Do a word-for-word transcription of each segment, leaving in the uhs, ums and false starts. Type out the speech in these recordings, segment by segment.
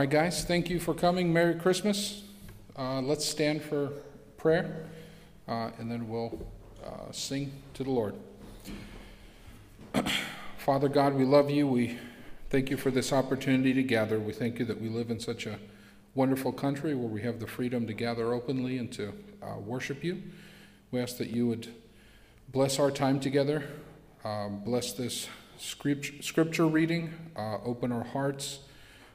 right, guys, thank you for coming. Merry Christmas. Uh, let's stand for prayer, uh, and then we'll uh, sing to the Lord. Father God, we love you. We thank you for this opportunity to gather. We thank you that we live in such a wonderful country where we have the freedom to gather openly and to uh, worship you. We ask that you would bless our time together, uh, bless this script- scripture reading, uh, open our hearts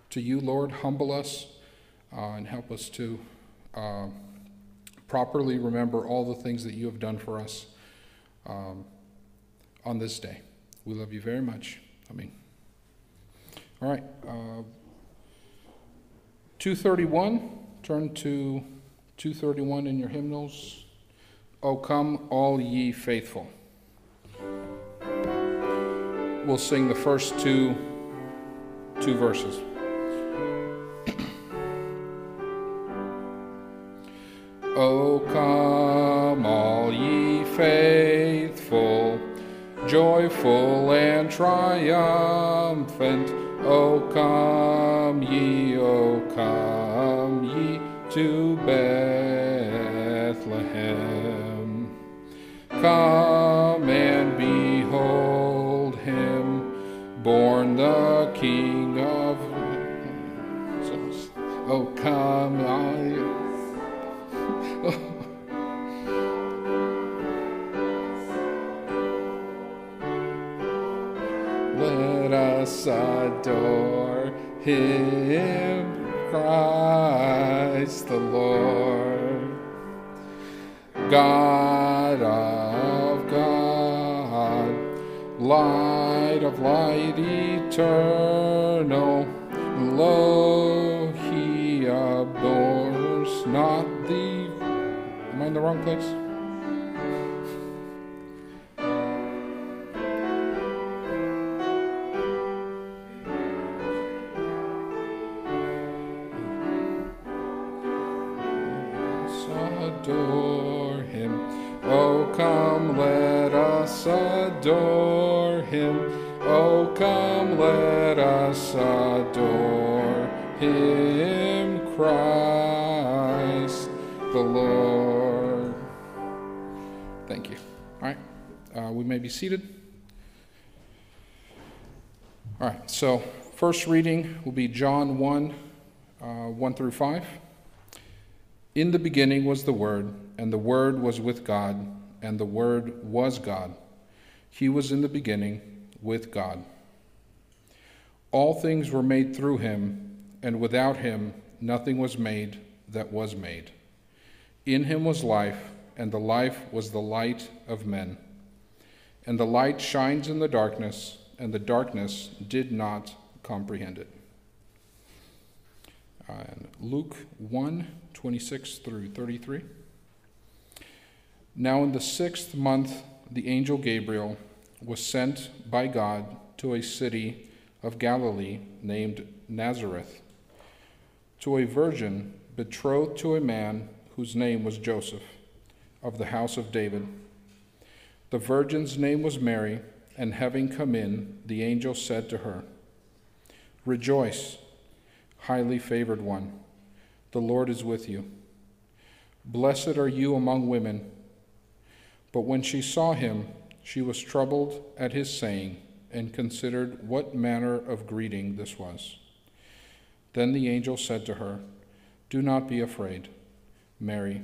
to you, Lord, humble us, uh, and help us to uh, properly remember all the things that you have done for us um, on this day. We love you very much. Amen. All right. Uh, two thirty-one, turn to two thirty-one in your hymnals. O come, all ye faithful. We'll sing the first two, two verses. O come, all ye faithful, joyful and triumphant. O come ye, O come ye to Bethlehem. Come and behold him, born the King of... O come, all ye... Let us adore him, Christ the Lord. God of God, light of light eternal, lo, he abhors not the... Am I in the wrong place? Let us adore him. Oh, come, let us adore him. Oh, come, let us adore him, Christ the Lord. Thank you. All right. Uh, we may be seated. All right. So first reading will be John one, uh, one through five. In the beginning was the Word, and the Word was with God, and the Word was God. He was in the beginning with God. All things were made through him, and without him nothing was made that was made. In him was life, and the life was the light of men. And the light shines in the darkness, and the darkness did not comprehend it. And Luke one, twenty-six through thirty-three. Now in the sixth month, the angel Gabriel was sent by God to a city of Galilee named Nazareth, to a virgin betrothed to a man whose name was Joseph, of the house of David. The virgin's name was Mary, and having come in, the angel said to her, "Rejoice, highly favored one, the Lord is with you. Blessed are you among women." But when she saw him, she was troubled at his saying, and considered what manner of greeting this was. Then the angel said to her, "Do not be afraid, Mary,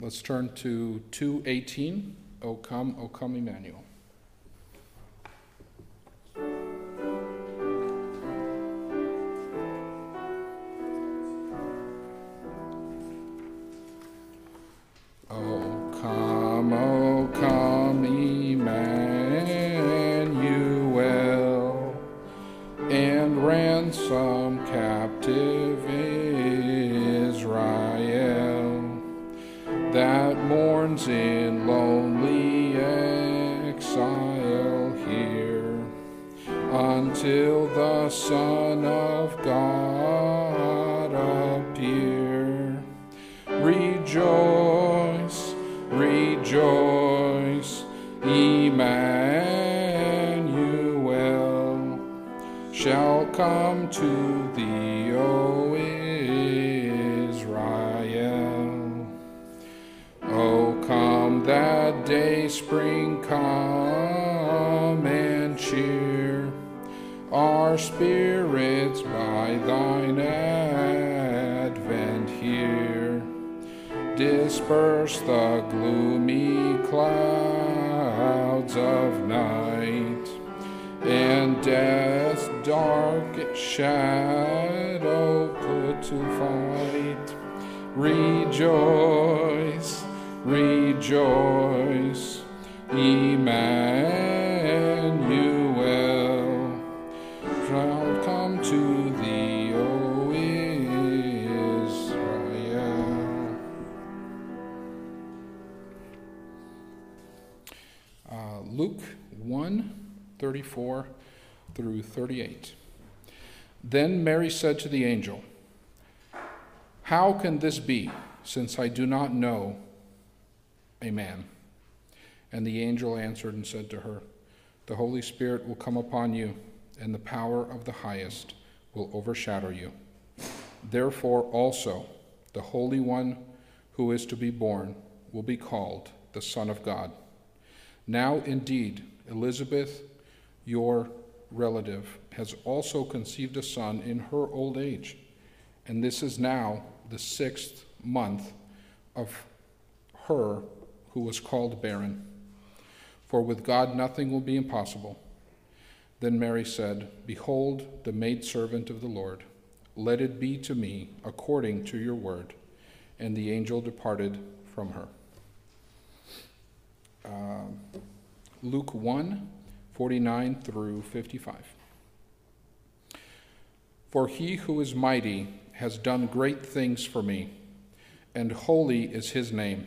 Let's turn to two eighteen, O Come, O Come, Emmanuel. O come, O come, Emmanuel, and ransom captive Israel. until the Son of God appear. Rejoice, rejoice, Emmanuel shall come to thee, O Israel. O come that day, spring come and cheer our spirits by thine advent here. Disperse the gloomy clouds of night, and death's dark shadow put to flight. Rejoice, rejoice, Emmanuel shall come to thee, O Israel. Uh, Luke one, thirty-four through thirty-eight. Then Mary said to the angel, "How can this be, since I do not know a man?" And the angel answered and said to her, "The Holy Spirit will come upon you, and the power of the highest will overshadow you. Therefore also the Holy One who is to be born will be called the Son of God. Now indeed Elizabeth, your relative, has also conceived a son in her old age, and this is now the sixth month of her who was called barren. For with God nothing will be impossible." Then Mary said, "Behold, the maidservant of the Lord, let it be to me according to your word." And the angel departed from her. Uh, Luke one, forty-nine through fifty-five. "For he who is mighty has done great things for me, and holy is his name.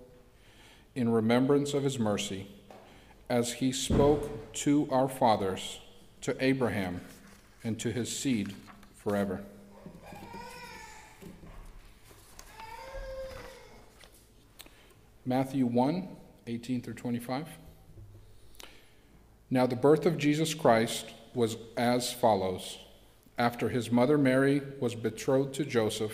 in remembrance of his mercy, as he spoke to our fathers, to Abraham, and to his seed forever." Matthew one, eighteen through twenty-five. "Now the birth of Jesus Christ was as follows. After his mother Mary was betrothed to Joseph,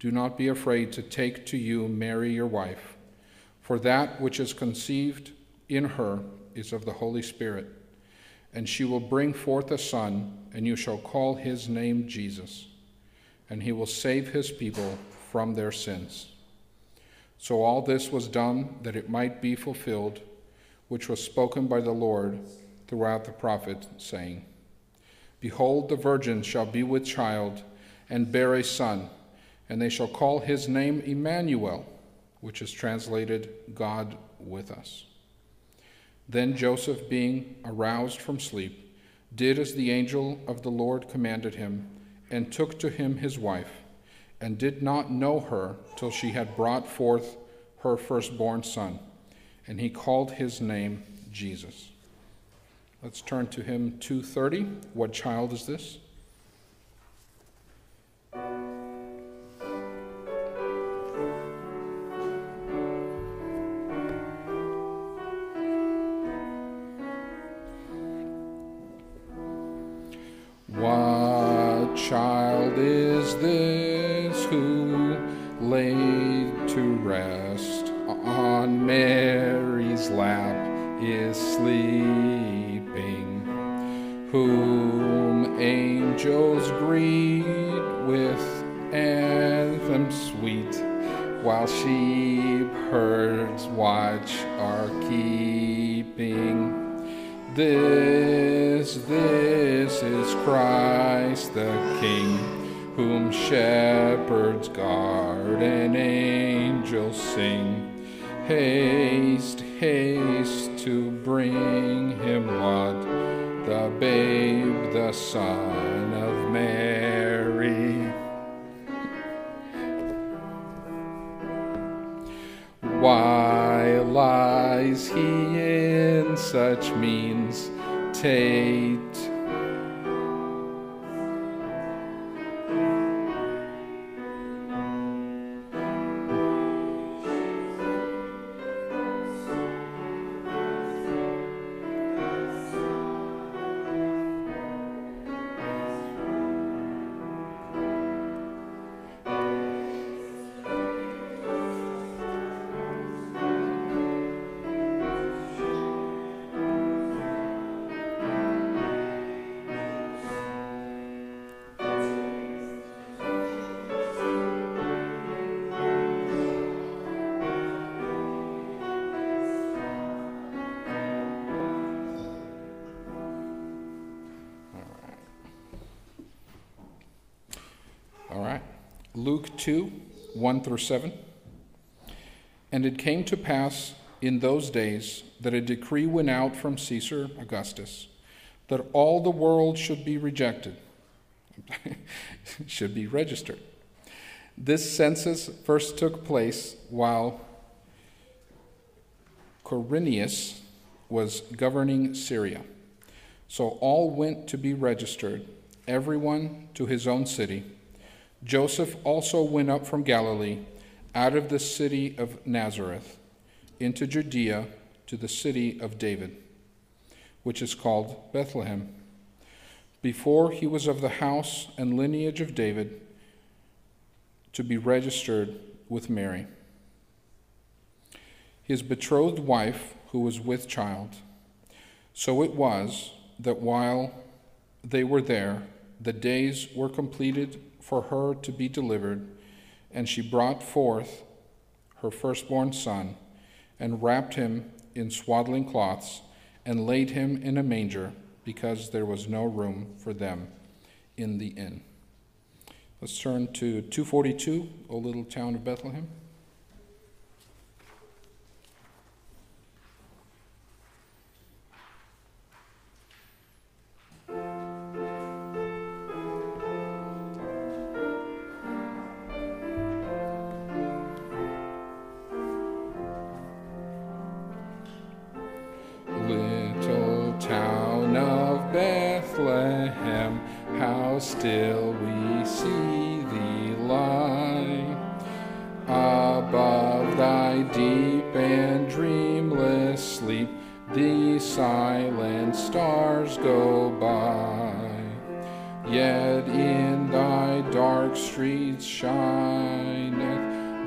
do not be afraid to take to you Mary your wife, for that which is conceived in her is of the Holy Spirit. And she will bring forth a son, and you shall call his name Jesus, and he will save his people from their sins.' So all this was done that it might be fulfilled, which was spoken by the Lord throughout the prophet, saying, 'Behold, the virgin shall be with child and bear a son, and they shall call his name Emmanuel,' which is translated, 'God with us.' Then Joseph, being aroused from sleep, did as the angel of the Lord commanded him, and took to him his wife, and did not know her till she had brought forth her firstborn son. And he called his name Jesus." Let's turn to hymn two thirty. "What Child Is This?" What child is this? to rest. On Mary's lap is sleeping, whom angels greet with anthems sweet, while sheep herds watch are keeping. This, this is Christ the King, whom shepherds guard and angels sing. Haste, haste to bring him Lord, the babe, the Son of Mary. Why lies he in such means? Tate. Luke two, one through seven. And it came to pass in those days that a decree went out from Caesar Augustus that all the world should be rejected, should be registered. This census first took place while Quirinius was governing Syria. So all went to be registered, everyone to his own city. Joseph also went up from Galilee, out of the city of Nazareth, into Judea, to the city of David, which is called Bethlehem, before he was of the house and lineage of David, to be registered with Mary, his betrothed wife, who was with child. So it was that while they were there, the days were completed for her to be delivered, and she brought forth her firstborn son, and wrapped him in swaddling cloths, and laid him in a manger, because there was no room for them in the inn. Let's turn to two forty-two, O Little Town of Bethlehem. Still we see thee lie above thy deep and dreamless sleep. The silent stars go by, yet in thy dark streets shineth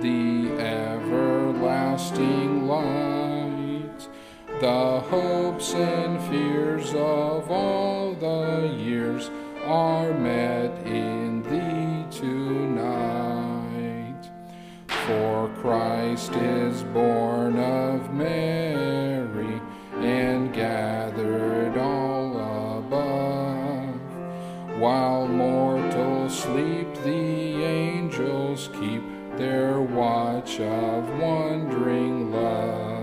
the everlasting light. The hopes and fears of all the years are met in thee tonight. For Christ is born of Mary, and gathered all above. While mortals sleep, the angels keep their watch of wondering love.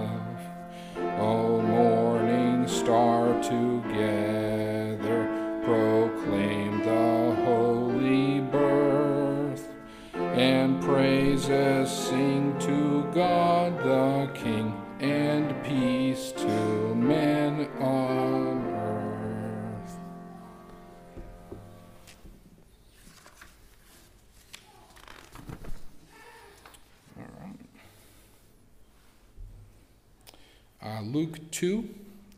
O morning star together, proclaim the holy birth, and praises sing to God the King, and peace to men on earth. All right. Uh, Luke two,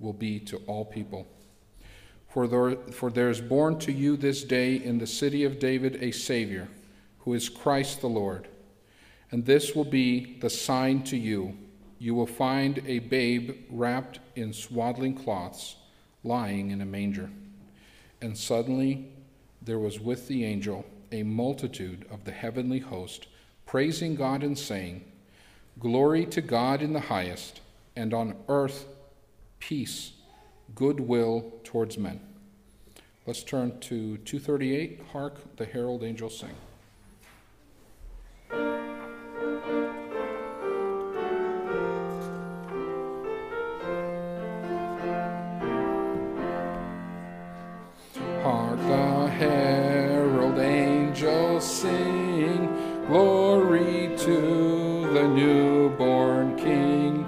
will be to all people. For there, for there is born to you this day in the city of David a Savior, who is Christ the Lord. And this will be the sign to you. You will find a babe wrapped in swaddling cloths, lying in a manger. And suddenly there was with the angel a multitude of the heavenly host, praising God and saying, Glory to God in the highest, and on earth peace, goodwill towards men. Let's turn to two thirty-eight. Hark, the herald angels sing. Hark, the herald angels sing, glory to the newborn King.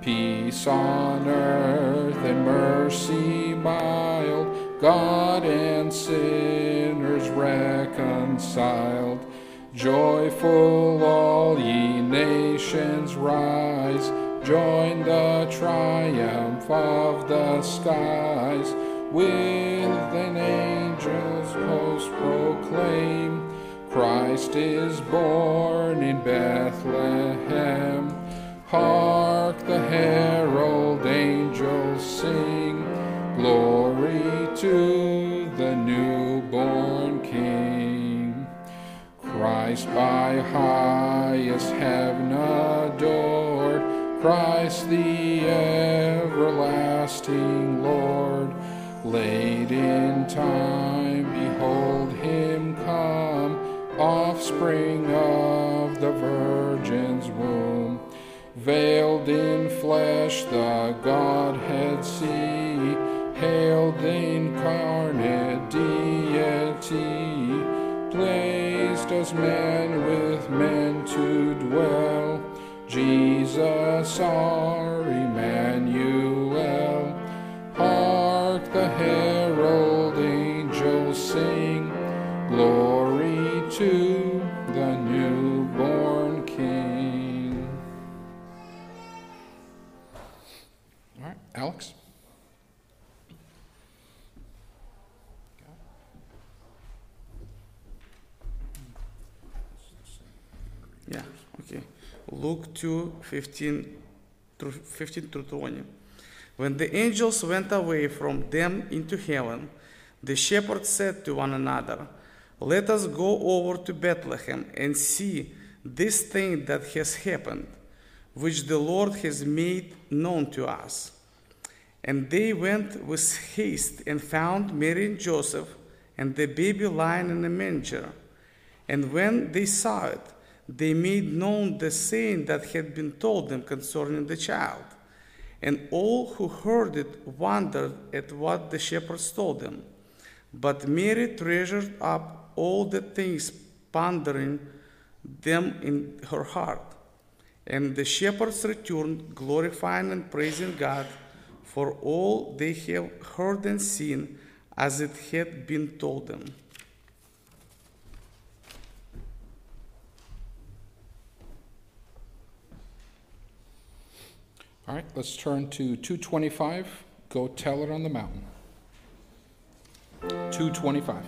Peace on earth and mercy mild, God and sinners reconciled. Joyful all ye nations rise, join the triumph of the skies. With an angel's host proclaim, Christ is born in Bethlehem. Hark, the herald angels sing, glory to the newborn King. Christ by highest heaven adored, Christ the everlasting Lord. Late in time, behold him come, offspring of the Virgin's womb. Veiled in flesh the Godhead see, hail the incarnate deity, placed as man with men to dwell, Jesus our Emmanuel. Hark, the herald angels sing, glory to the newborn King. Alex? Yeah, okay. Luke two, fifteen through, fifteen through twenty. When the angels went away from them into heaven, the shepherds said to one another, Let us go over to Bethlehem and see this thing that has happened, which the Lord has made known to us. And they went with haste and found Mary and Joseph and the baby lying in a manger. And when they saw it, they made known the saying that had been told them concerning the child. And all who heard it wondered at what the shepherds told them. But Mary treasured up all the things, pondering them in her heart. And the shepherds returned, glorifying and praising God for all they have heard and seen, as it had been told them. All right, let's turn to two twenty-five. Go tell it on the mountain. two twenty-five.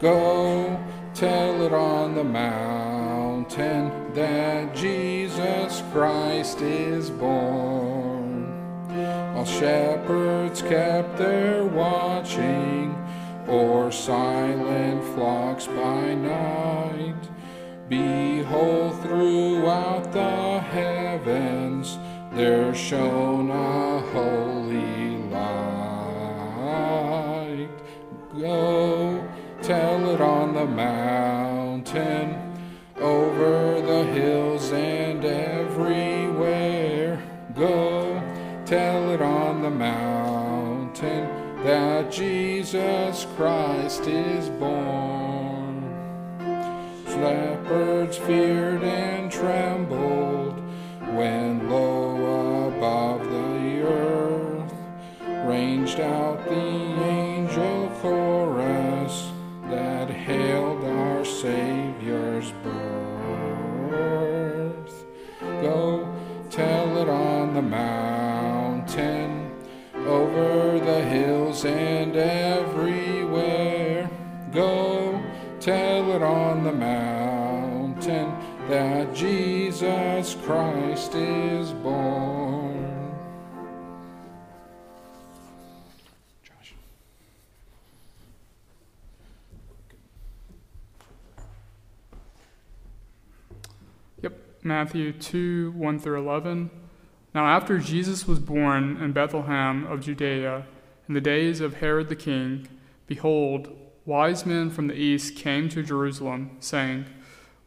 Go tell it on the mountain that Jesus Christ is born. All shepherds kept their watching o'er silent flocks by night. Behold, throughout the heavens there shone a holy light. Go tell it on the the mountain, over the hills and everywhere. Go, tell it on the mountain that Jesus Christ is born. Shepherds feared and trembled when low above the earth ranged out the angel chorus that hailed our Savior's birth. Go, tell it on the mountain, over the hills and everywhere. Go, tell it on the mountain that Jesus Christ is born. Josh. Yep, Matthew two, one through eleven. Now after Jesus was born in Bethlehem of Judea, in the days of Herod the king, behold, wise men from the east came to Jerusalem, saying,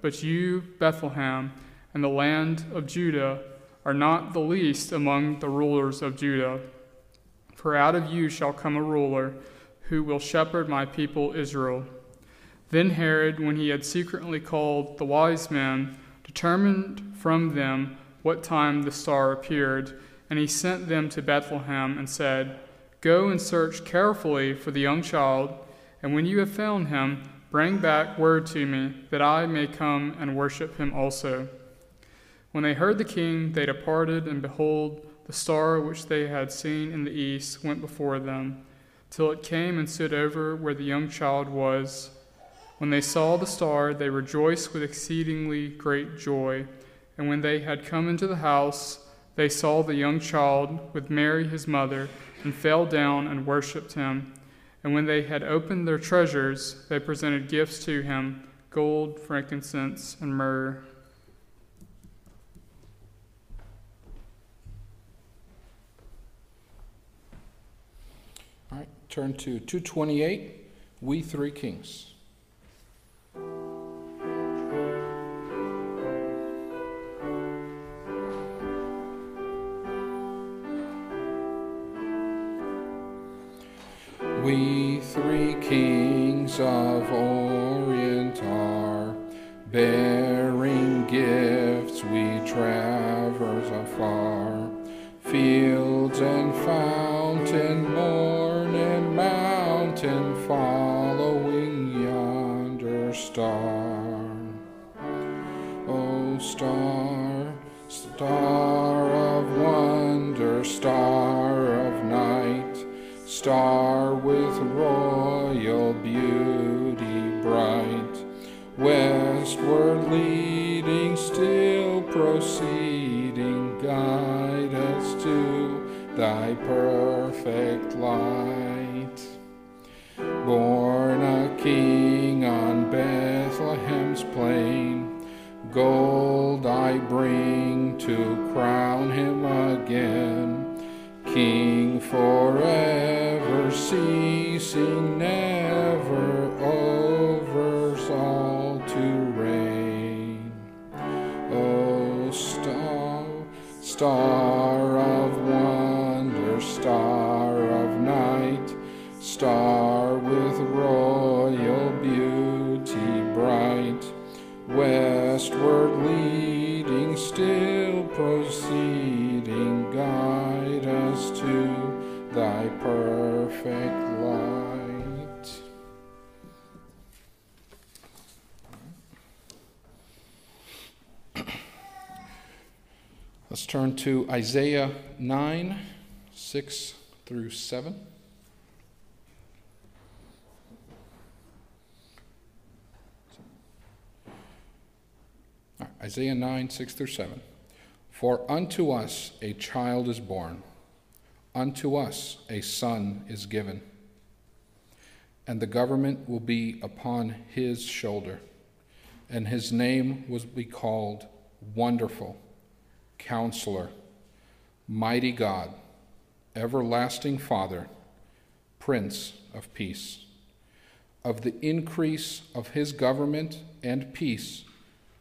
'But you, Bethlehem, and the land of Judah, are not the least among the rulers of Judah. For out of you shall come a ruler who will shepherd my people Israel.'" Then Herod, when he had secretly called the wise men, determined from them what time the star appeared, and he sent them to Bethlehem and said, "Go and search carefully for the young child, and when you have found him, bring back word to me, that I may come and worship him also." When they heard the king, they departed, and behold, the star which they had seen in the east went before them, till it came and stood over where the young child was. When they saw the star, they rejoiced with exceedingly great joy. And when they had come into the house, they saw the young child with Mary his mother, and fell down and worshipped him. And when they had opened their treasures, they presented gifts to him, gold, frankincense, and myrrh. All right, turn to two twenty-eight, We Three Kings. We three kings of Orient are, bearing gifts we traverse afar. Fields and fountain, morn and mountain, following yonder star. O star, star of wonder, star of night, star with royal beauty bright, westward leading, still proceeding, guide us to thy perfect light. Born a king on Bethlehem's plain, gold I bring to crown him again. King forever, ceasing never, over all to reign. O star, star of wonder, star of night, star with royal beauty bright, westward leading, still proceeding, guide us to thy perfect light. Let's turn to Isaiah nine, six through seven. Isaiah nine, six through seven. For unto us a child is born, unto us a son is given, and the government will be upon his shoulder, and his name will be called Wonderful, Counselor, Mighty God, Everlasting Father, Prince of Peace. Of the increase of his government and peace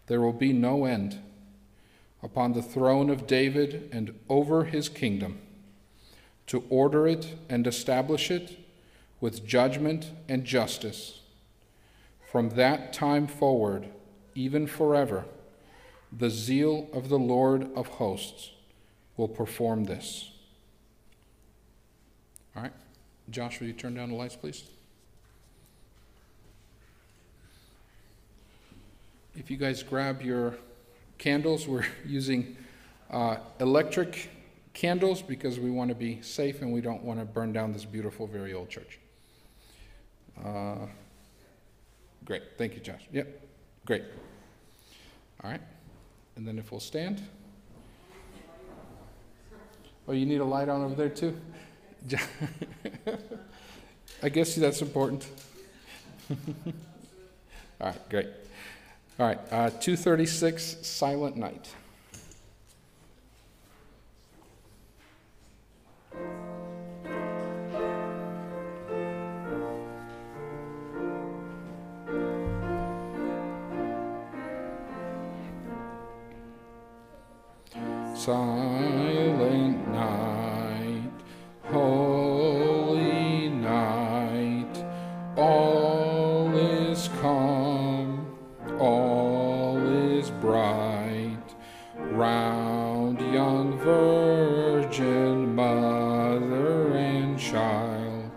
there will be no end, upon the throne of David and over his kingdom, to order it and establish it with judgment and justice. From that time forward, even forever, the zeal of the Lord of hosts will perform this. All right. Josh, will you turn down the lights, please? If you guys grab your candles, we're using uh, electric candles because we want to be safe and we don't want to burn down this beautiful, very old church. Uh, great. Thank you, Josh. Yep. Great. All right. And then if we'll stand. Oh, you need a light on over there too? I guess that's important. All right. Great. All right. Uh, two thirty-six, Silent Night. Silent night, holy night, all is calm, all is bright, round yon virgin mother and child,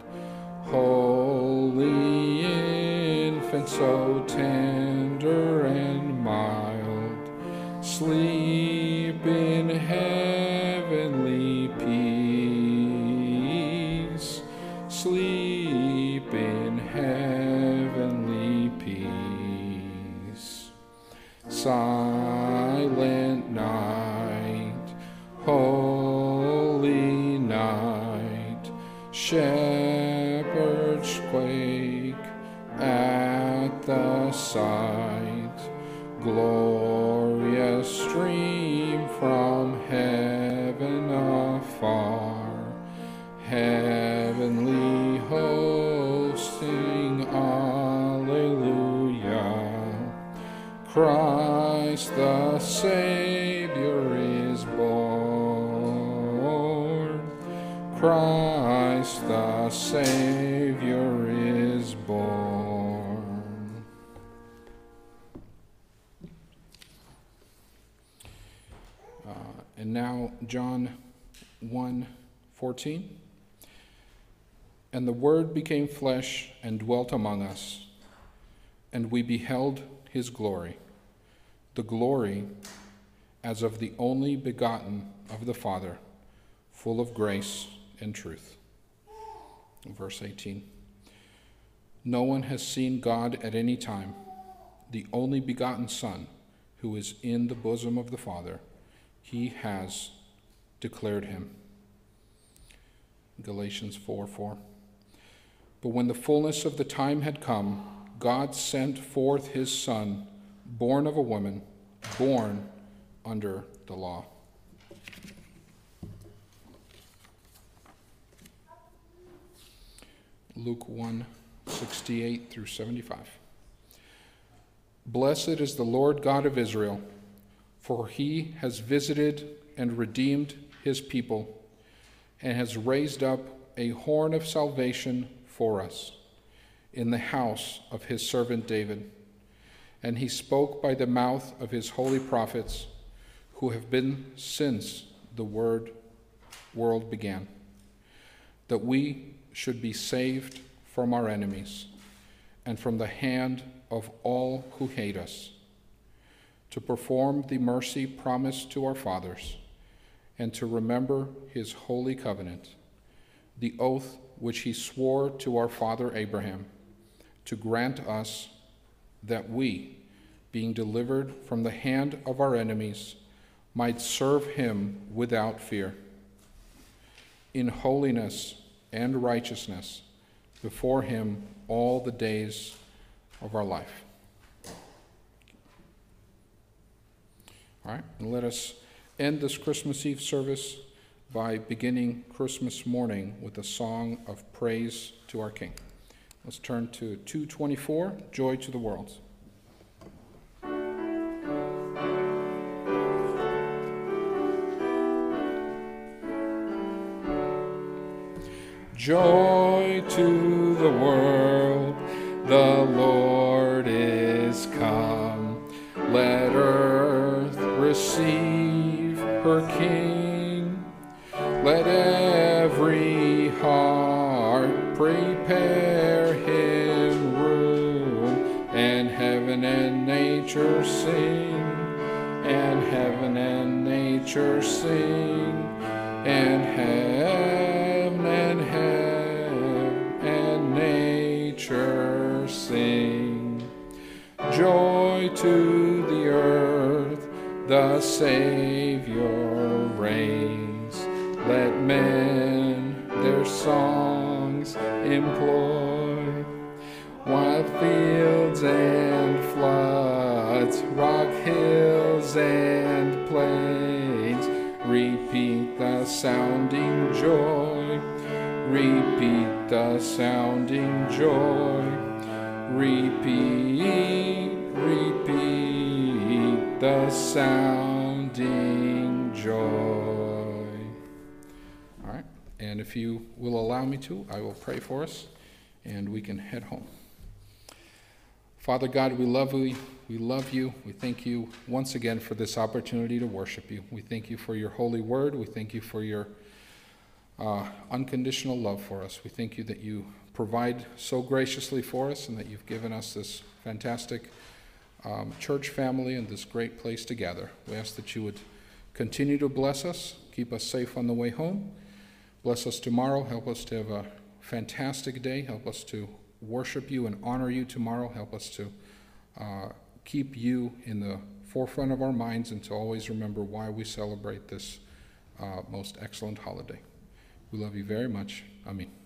holy infant so tender and mild, sleep in heavenly peace, sleep in heavenly peace. Silent night, holy night, shepherds quake at the sight, glorious stream from heaven afar, heavenly hosts sing Alleluia. Christ the Savior is born. Christ the Savior is born. And now John one fourteen. And the Word became flesh and dwelt among us, and we beheld his glory, the glory as of the only begotten of the Father, full of grace and truth. Verse eighteen. No one has seen God at any time. The only begotten Son, who is in the bosom of the Father, he has declared him. Galatians four four. But when the fullness of the time had come, God sent forth his Son, born of a woman, born under the law. Luke one sixty-eight through seventy-five. Blessed is the Lord God of Israel, for he has visited and redeemed his people, and has raised up a horn of salvation for us in the house of his servant David. And he spoke by the mouth of his holy prophets, who have been since the word world began, that we should be saved from our enemies and from the hand of all who hate us, to perform the mercy promised to our fathers, and to remember his holy covenant, the oath which he swore to our father Abraham, to grant us that we, being delivered from the hand of our enemies, might serve him without fear, in holiness and righteousness before him all the days of our life. All right, and let us end this Christmas Eve service by beginning Christmas morning with a song of praise to our King. Let's turn to two twenty-four, Joy to the World. Joy to the world, the Lord is come. Let earth receive her King. Let every heart prepare him room, and heaven and nature sing, and heaven and nature sing, and heaven and heaven and nature sing. Joy to the earth, the Savior reigns. Let men their songs employ, while fields and floods, rock hills and plains, repeat the sounding joy. Repeat the sounding joy. Repeat, repeat the sounding joy. All right, and if you will allow me to, I will pray for us, and we can head home. Father God, we love you. We love you. We thank you once again for this opportunity to worship you. We thank you for your holy word. We thank you for your Uh, unconditional love for us. We thank you that you provide so graciously for us, and that you've given us this fantastic um, church family and this great place to gather. We ask that you would continue to bless us, keep us safe on the way home, bless us tomorrow, help us to have a fantastic day, help us to worship you and honor you tomorrow, help us to uh, keep you in the forefront of our minds, and to always remember why we celebrate this uh, most excellent holiday. We love you very much. Amen.